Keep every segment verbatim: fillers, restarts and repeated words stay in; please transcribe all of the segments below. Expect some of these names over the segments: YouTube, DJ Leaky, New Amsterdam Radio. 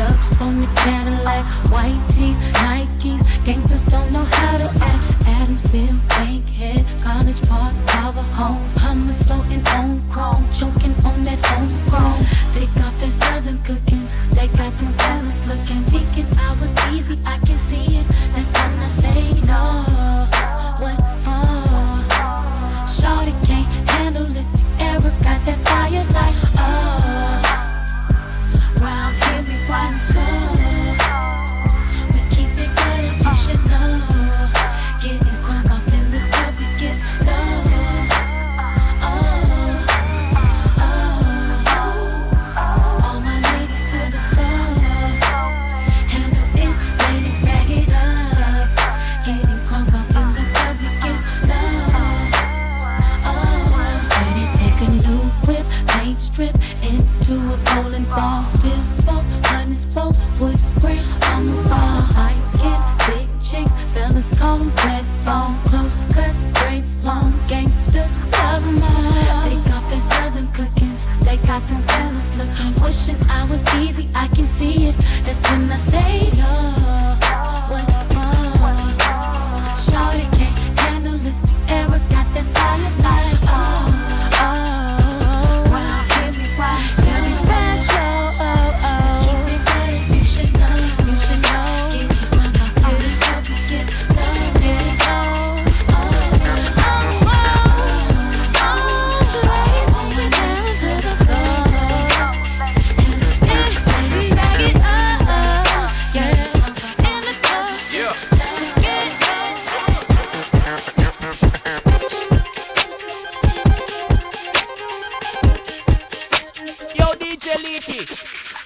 dubs on the Cadillac, white tees, Nikes. Gangsters don't know how to act. Adamsville, Bankhead, College Park, Power Home. Hummus floating on chrome, choking on that home chrome. They got that southern cooking, they got them fellas looking. Thinking I was easy, I can see it. That's when I say no. What for? Shorty can't handle this. Eric got that fire like oh. Round here we riding slow. We keep it good and you should know. Getting crunk off in the club, we get low. Oh, oh, oh. All my ladies to the floor. Handle it, ladies, bag it up. Getting crunk off in the club, we get low. Oh, ready to take a new whip, paint strip into a bowling ball. Wood grain on the wall, ice skin, big chicks, fellas call them red bone. Close cuts, braids long, gangsters love them all. They got that southern cooking, they got them fellas looking. Wishing I was easy, I can see it, that's when I say no. What more? Shawty can't handle this, Eric got that fire light. Oh, oh, oh, wow, here we watch, here we show, oh, oh.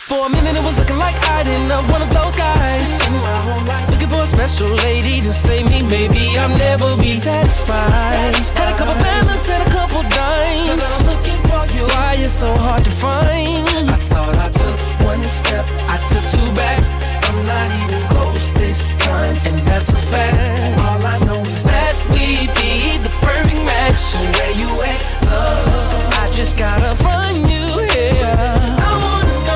For a minute it was looking like I didn't know one of those guys. Looking for a special lady to save me, maybe I'll never be satisfied. Had a couple bad looks and a couple dimes. Why it's so hard to find? I thought I took one step, I took two back. I'm not even close this time, and that's a fact. All I know is that we be the perfect match. So where you at, love? I just gotta find you here. I wanna know.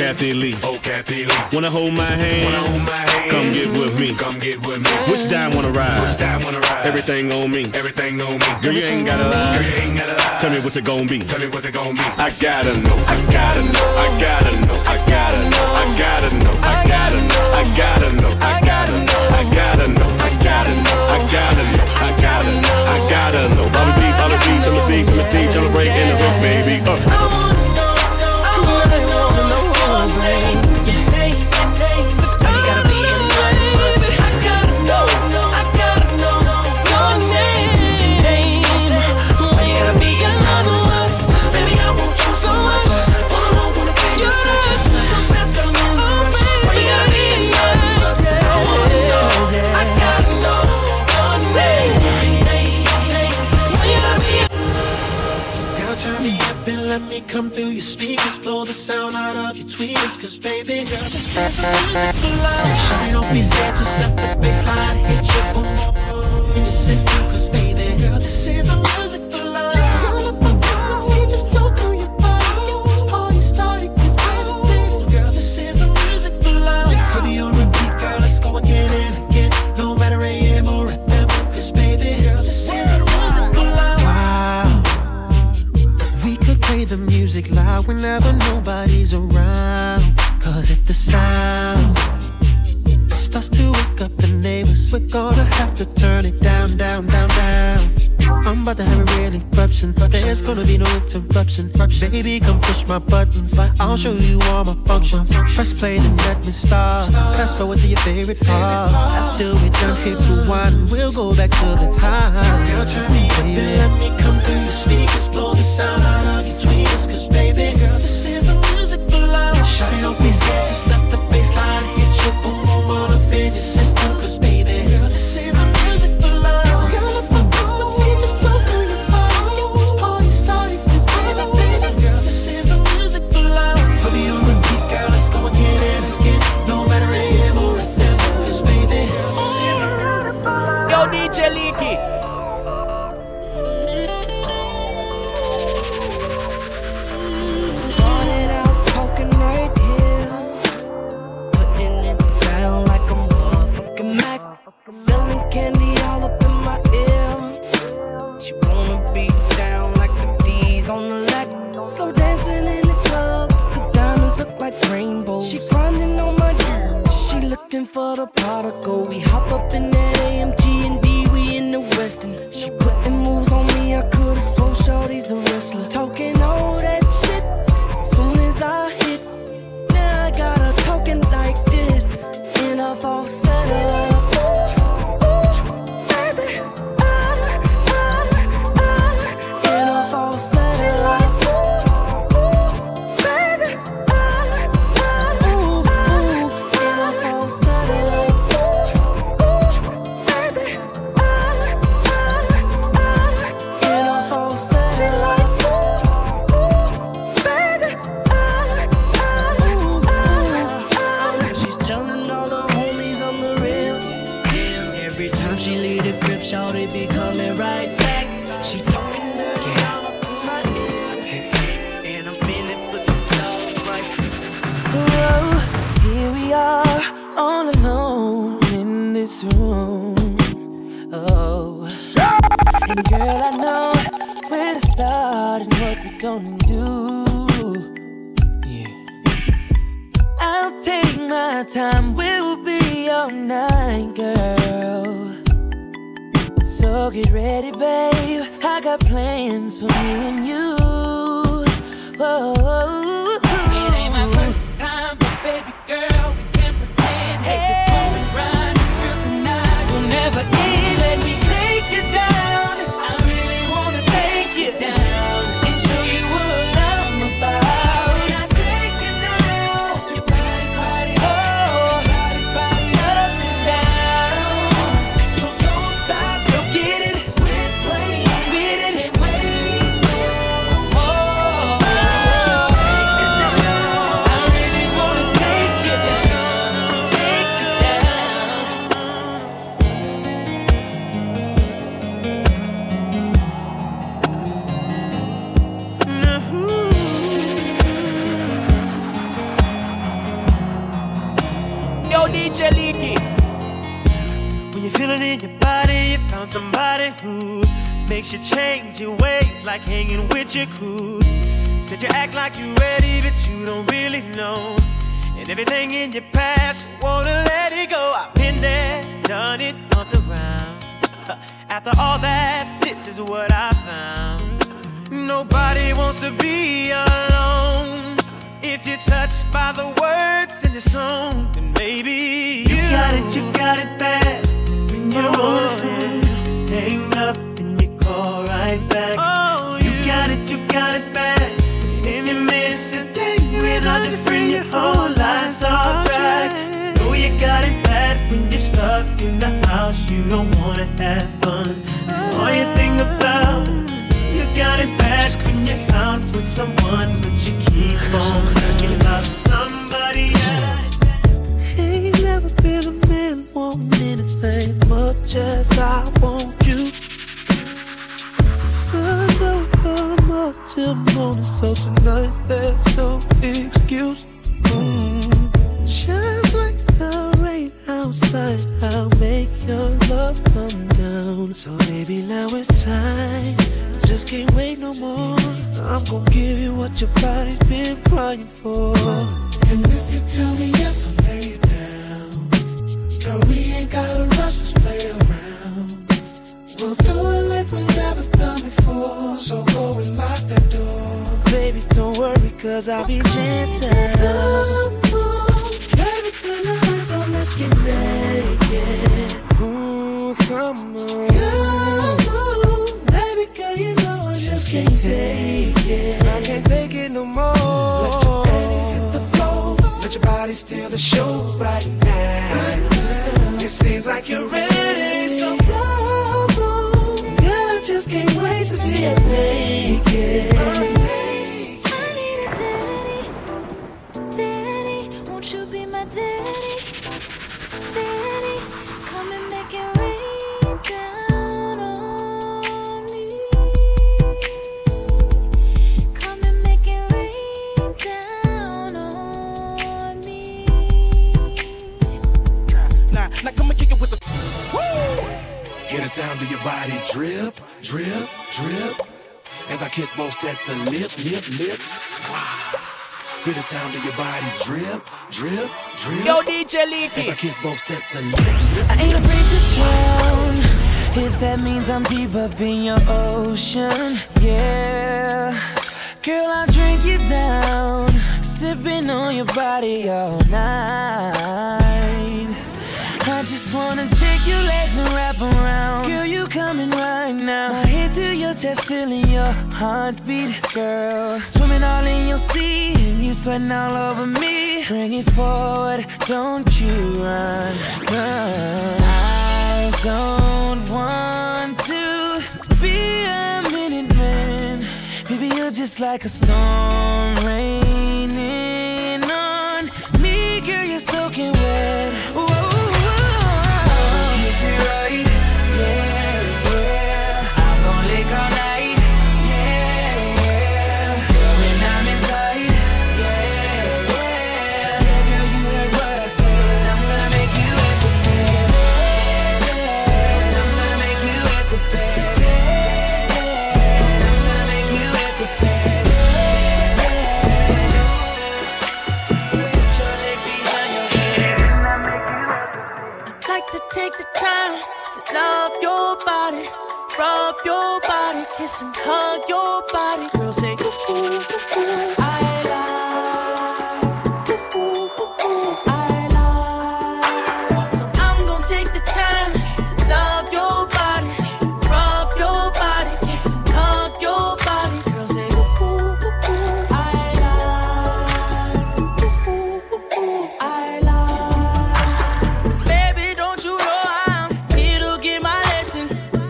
Kathy Lee. Oh, Kathy Lee. Wanna hold my hand? Wanna hold my hand? Come get with me. Come get with me. Which dime wanna ride? Which dime wanna ride? Everything on me. Everything on me. Girl, you ain't gotta lie. Girl, you ain't gotta lie. Tell me what's it gon' be? Tell me what's it gon' be? I gotta know. I gotta know. I gotta know. I gotta know. I gotta know. I gotta know. I gotta know. I gotta know. I gotta know. I gotta know. I gotta know. I gotta know. I gotta know. On the beat, on the beat, on the beat, on the beat, on the break in the hook, baby. I wanna know. I wanna know. Come through your speakers, blow the sound out of your tweeters. Cause baby girl, just let the music line. Don't be scared, just let the bass line hit your boom in your system. Cause baby girl, this is the music for life. Girl, let my frequency just flow through your body. Get this party started, cause baby girl, this is the music for life. Put me on repeat, girl, let's go again and again. No matter A M or F M, cause baby girl, this is the music for life. Wow. We could play the music loud whenever nobody's around. Cause if the sound starts to wake up the neighbors, we're gonna have to turn it down, down, down, down. I'm about to have a real eruption. There's gonna be no interruption. Baby, come push my buttons, I'll show you all my functions. Press play and let me start. Fast forward to your favorite part. After we're done, hit rewind, we'll go back to the time. Girl, turn me up and let me come through your speakers. Blow the sound out of your tweeters. Cause baby, girl, this is the music for life. Shawty, don't be scared, just let the bass line hit your boom boom on the beat. She grinding on my dick, she looking for the prodigal. We hop up in that A M G and D, we in the Western. She putting moves on me, I could've swore shorty's a wrestler. Talking all that shit, soon as I hit. Now I got her talking like this in a falsetto. D J Leaky. When you feel it in your body, you found somebody who makes you change your ways, like hanging with your crew. Said you act like you're ready, but you don't really know. And everything in your past, you wanna let it go. I've been there, done it, on the ground. After all that, this is what I found. Nobody wants to be alone. If you're touched by the words in the song, then maybe you, you got it, you got it bad. When you're oh, on the yeah. hang up and you call right back. Oh, you, you got it, you got it bad. If you miss a day without your friend, your whole life's off track. Oh, you got it bad when you're stuck in the house, you don't wanna have fun. That's all you think about. You got it bad when you're out with someone, but you keep on thinking about somebody else. Ain't never been a man wanting anything as much as I want you. The sun don't come up till morning, so tonight there's no excuse. Mm. Just like the rain outside, I'll make your love come down. So baby, now it's time. Just can't wait no more. I'm gon' give you what your body's been crying for. And if you tell me yes, I'll lay it down. Girl, we ain't gotta rush, just play around. We'll do it like we never done before. So go and lock that door. Baby, don't worry, cause I'll be gentle. Baby, turn the lights on, let's get naked. Ooh, come on. Can't take it, I can't take it no more. Let your panties hit the floor, let your body steal the show right now. Right now. It seems like you're ready, so come on. Girl, I just can't wait to see us naked. I need a daddy, daddy, won't you be my daddy? Daddy, come and make it rain down. Hear the sound of your body drip, drip, drip, as I kiss both sets of lip, lip, lips. Wow. Hear the sound of your body drip, drip, drip. Yo, D J Leaky. As I kiss both sets of lips. I ain't afraid to drown if that means I'm deep up in your ocean. Yeah, girl, I'll drink you down, sipping on your body all night. I just wanna take your legs and wrap around. Girl, you coming right now. My head to your chest, feeling your heartbeat, girl. Swimming all in your sea, you sweating all over me. Bring it forward, don't you run, run. I don't want to be a minute man. Baby, you're just like a storm raining on me. Girl, you're soaking wet. Whoa. Rub your body, kiss and hug your body. Girl, say ooh, ooh, ooh, ooh. I love, ooh, ooh, ooh, ooh. I love. So I'm gonna take the time to love your body, rub your body, kiss and hug your body. Girl, say ooh, ooh, ooh, ooh. I love, ooh, ooh, ooh, ooh. I love. Baby, don't you know I'm here to get my lesson?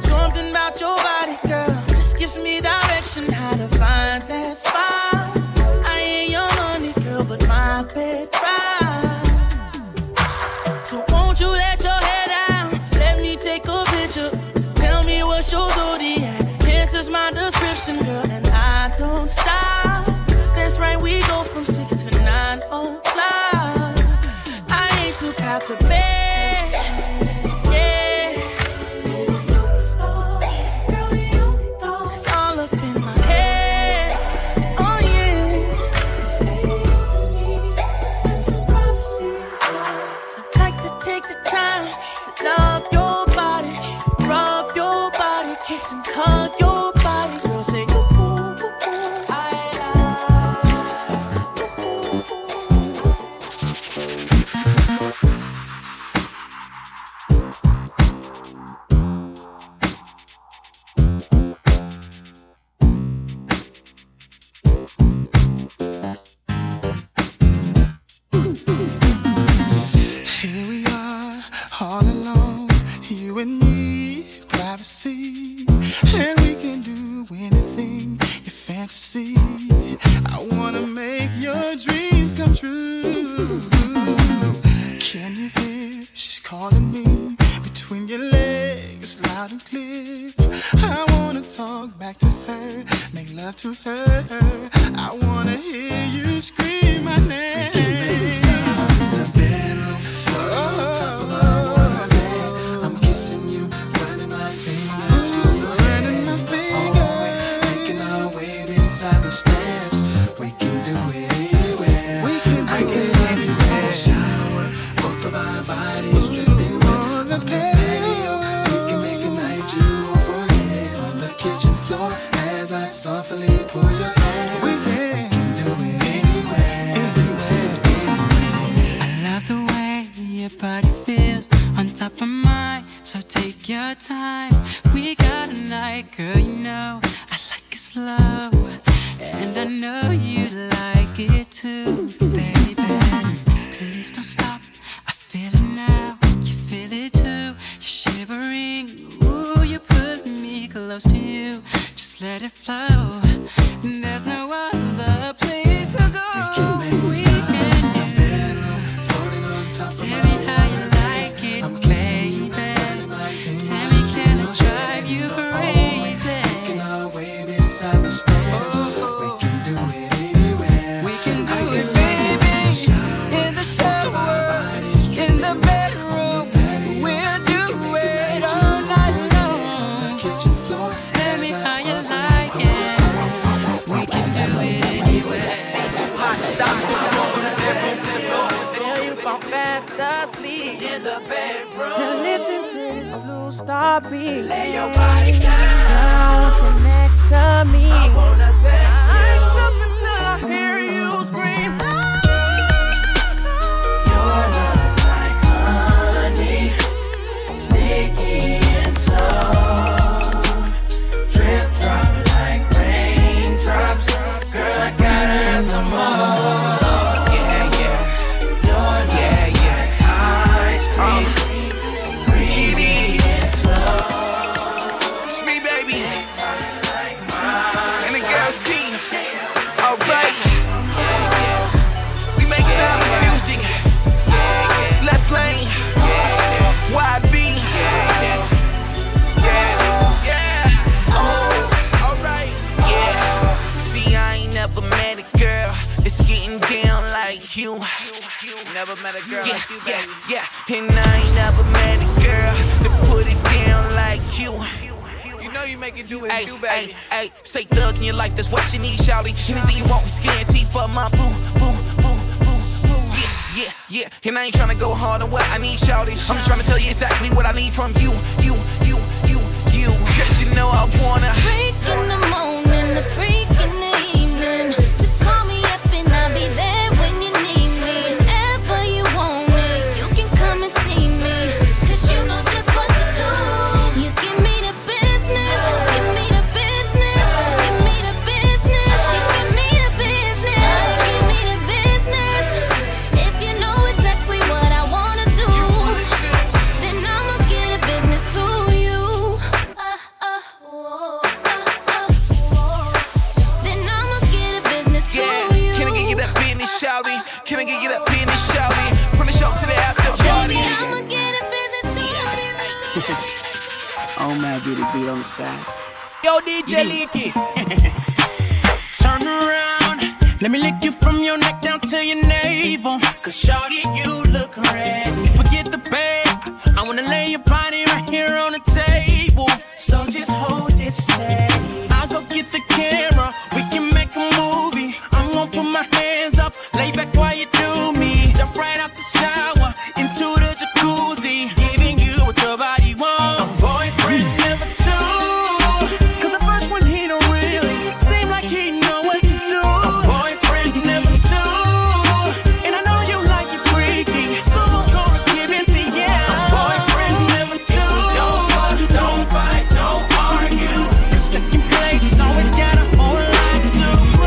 Something about your body, girl, just gives me direction how to find that spot. I ain't your lonely girl, but my bed right. So won't you let your head down? Let me take a picture. Tell me what's your zodiac. This is my description, girl, and I don't stop. That's right, we go from six to nine on fly. I ain't too proud to beg. Kiss and hug your body, girl, say ooh, ooh, ooh, ooh. I love. Here we are, all alone, you and me, privacy. And we can do anything you fantasy. I wanna make your dreams come true. Can you hear? She's calling me between your legs, loud and clear. I wanna talk back to her, make love to her. I wanna hear you scream my name. The bedroom floor, oh, top of my water bed. I'm kissing you, running my fingers. Softly pull your hand. We can, we can do it anywhere, anywhere, anywhere. I love the way your body feels on top of mine, so take your time. We got a night, girl, you know I like it slow, and I know you like it too, baby. Please don't stop, I feel it now. You feel it too, you're shivering. Ooh, you put me close to you. Just let it flow. There's no other place to go. We can do it. Tell me how you like it, baby. Tell me, can it drive you crazy? We can always be beside the stairs. We can do it anywhere. We can do it, baby. In the shower, in the bedroom, we'll do it all night long. Tell me how you like it. fast asleep in the bedroom. Then listen to this blue star beat. Lay your body down, down next to me. I wanna set you. I ain't stop until I hear you scream. Your love's like honey, sticky and slow. Some more. Yeah, yeah. Your yeah, yeah. Ice cream, um, greedy and slow. It's me, baby. Like mine. And the girl see. All right. Yeah, yeah. We make yeah, sound yeah. music. Yeah, yeah. Left lane. Yeah, yeah. Y B. Yeah, yeah. Yeah. Yeah. Oh. All right. Yeah. See, I ain't never met a girl. It's getting down like you. Never met a girl yeah, like you, baby. Yeah, yeah, and I ain't never met a girl to put it down like you. You know you make it do it, ay, you, baby. Hey, say thug in your life, that's what you need, Charlie. Anything you want is guaranteed for my boo, boo, boo, boo, boo. Yeah, yeah, yeah, and I ain't tryna go hard on what I need, Charlie. I'm just tryna tell you exactly what I need from you, you, you, you, you. Cause you know I wanna freak in the morning, the freak in the evening. I'll be there when you need me. Whenever you want it, you can come and see me. Cause you know just what to do. You give me the business, give me the business, give me the business, you give me the business, you give me the business. If you know exactly what I wanna do, then I'ma get a business to you. Uh, uh, whoa, uh, uh, whoa. Then I'ma get a business to you. Shouty, can I get you that business, shouty? From the show to the after party. Baby, I'ma get a business to you. Oh my, get a beat on the side. Yo, D J Leaky. Turn around, let me lick you from your neck down to your navel. Cause shouty, you look red. Forget the bed, I wanna lay your body right here on the table. So just hold this steady. I'll go get the camera, we can make a movie. I'm gonna put my hands up, lay back while you do me. Jump right out the shower, into the jacuzzi. Giving you what your body wants, a boyfriend never two. Cause the first one he don't really seem like he know what to do. A boyfriend never two. And I know you like it freaky, so I'm gonna give it to ya. A boyfriend never two. Don't fuck, don't fight, don't argue. The second place is always got a whole lot to prove.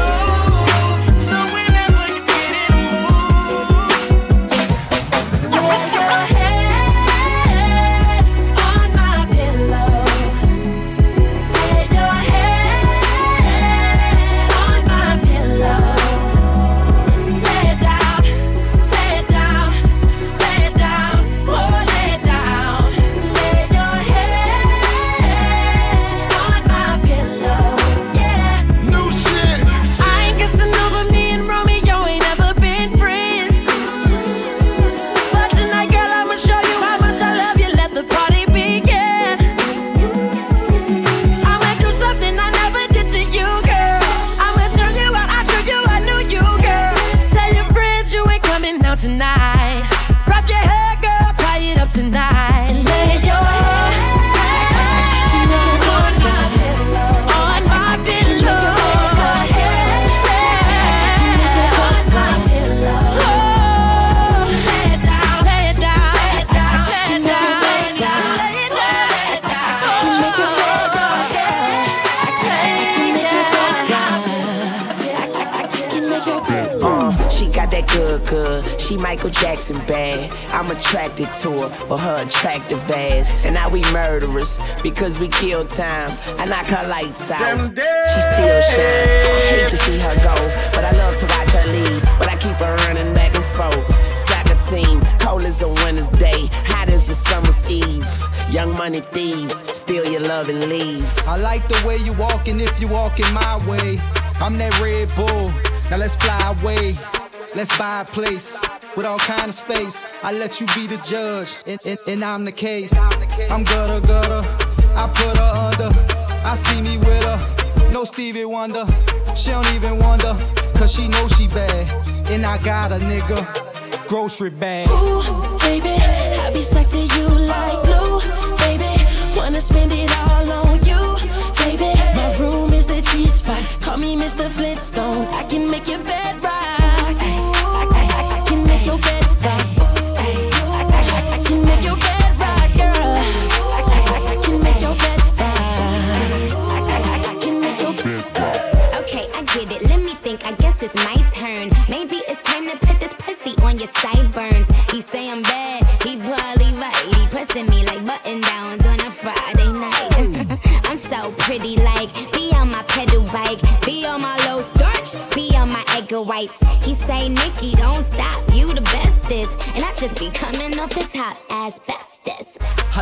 She Michael Jackson bad, I'm attracted to her for her attractive ass. And now we murderers because we kill time. I knock her lights out, she still shine. I hate to see her go, but I love to watch her leave. But I keep her running back and forth. Soccer team, cold as a winter's day, hot as a summer's eve. Young money thieves, steal your love and leave. I like the way you walkin' if you walkin' my way. I'm that Red Bull, now let's fly away. Let's buy a place with all kind of space. I let you be the judge, and, and, and I'm the case. I'm gutter, gutter, I put her under. I see me with her, no Stevie Wonder. She don't even wonder, cause she knows she bad. And I got a nigga grocery bag. Ooh, baby, I be stuck to you like glue. Baby, wanna spend it all on you. Baby, my room is the G-spot. Call me Mister Flintstone. I can make your bed rock. I, I, I, I can make your bed rock. I guess it's my turn. Maybe it's time to put this pussy on your sideburns. He say I'm bad, he probably right. He pressing me like button downs on a Friday night. I'm so pretty, like, be on my pedal bike, be on my low starch, be on my egg whites. He say, Nikki, don't stop, you the bestest. And I just be coming off the top as bestest. I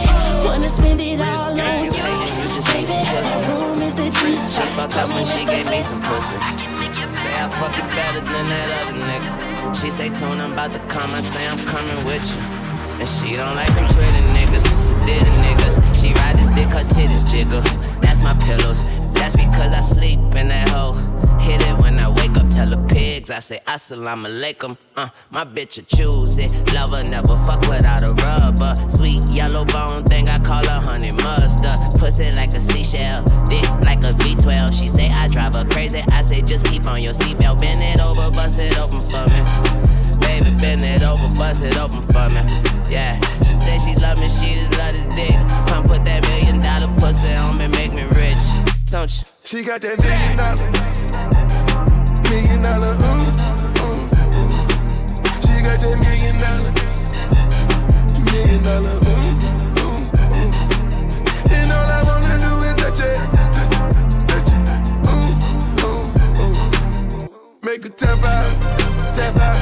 wanna spend it all on you. Baby, my room is the G-spot. She fucked up when she gave me some pussy. Say I fuck it better than that other nigga. She say, Tune, I'm about to come. I say, I'm coming with you. And she don't like them pretty niggas, sedated niggas. She ride this dick, her titties jiggle. That's my pillows. That's because I sleep in that hole. Hit it when I wake up, tell the pigs. I say, Assalamu alaikum. Uh, my bitch a choose it. Love her, never fuck without a rubber. Sweet yellow bone thing, I call her honey mustard. Pussy like a seashell, dick like a V twelve. She say I drive her crazy, I say just keep on your seatbelt. Bend it over, bust it open for me. Baby, bend it over, bust it open for me. Yeah, she say she love me, she just love this dick. Come put that million dollar pussy on me, make me rich. Don't you? She got that million dollar, million dollar, ooh, ooh, ooh. She got that million dollar, million dollar, ooh, ooh, ooh. And all I wanna do is touch it, touch it, touch it, ooh, ooh, ooh. Make her tap out, tap out,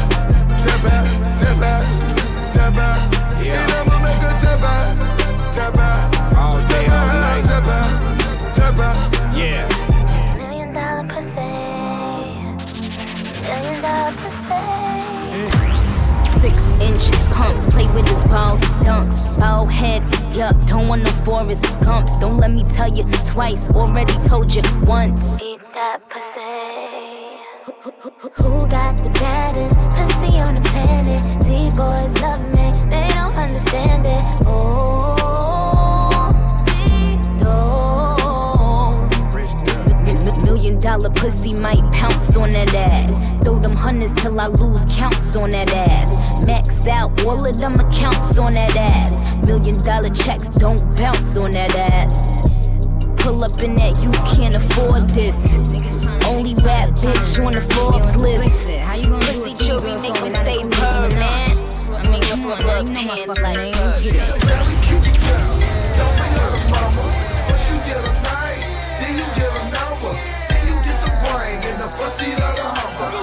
tap out, tap out, tap out. Yeah. And I'ma make her tap out, tap out, all day, all night, tap out, tap out, yeah. Six-inch pumps, play with his balls, dunks, bald head, yup, don't want no forest gumps. Don't let me tell you twice, already told you once. Eat that pussy. Who, who, who, who got the baddest pussy on the planet? D-boys love me, they don't understand it. Oh, D-do. Million dollar pussy might pounce on that ass. Throw them hundreds till I lose counts on that ass. Max out all of them accounts on that ass. Million dollar checks don't bounce on that ass. Pull up in that, you can't afford this. Only rap bitch on the Forbes list. Pussy jewelry make them say purr, man. I mean, you want love hands like her. Very cute girl, don't bring her to mama. First you get a night, then you get an hour. Then you get some wine in the pussy like a hopper.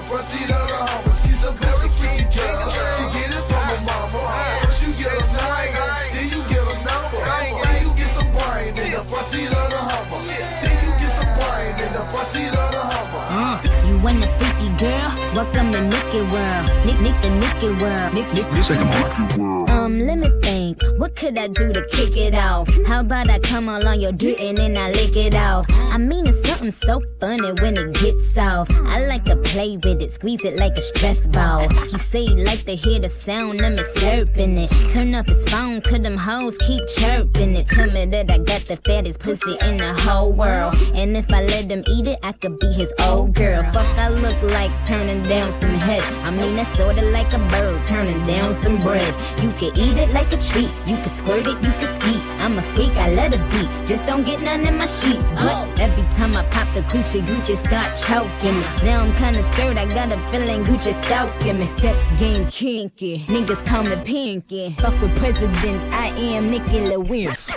First, she love her home, she's a very freaky girl. She get it from her mama. First you get a sign, then you get a number. Then you get some wine in the first seat of the hopper. Then you get some wine in the first seat of the hopper. Mm. You want a freaky girl? Welcome to Nicky World. Nick, Nick, the Nicky World. Nick, Nick, Nicky World. Um, let me think. What could I do to kick it off? How about I come along your dick and then I lick it off? I mean, it's something so funny when it gets off. I like to play with it, squeeze it like a stress ball. He say he like to hear the sound of me slurping it. Turn up his phone, cause them hoes keep chirping it. Tell me that I got the fattest pussy in the whole world. And if I let him eat it, I could be his old girl. Fuck, I look like turning down some head. I mean, that's sorta like a bird turning down some bread. You can eat it like a treat, you can squirt it, you can skeet. I'm a freak, I let it beat, just don't get none in my sheets. But every time I pop the coochie, you just start choking me. Now I'm kinda scared, I got a feeling you just stalking me. Sex game kinky, niggas call me Pinky. Fuck with presidents, I am Nikki Lewinsky.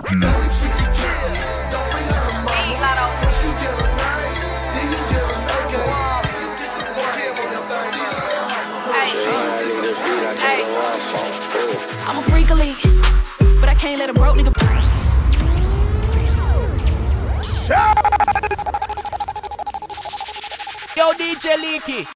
Hey, hey, hey. I'm a freak of league, but I can't let a broke nigga. Yo, D J Leaky.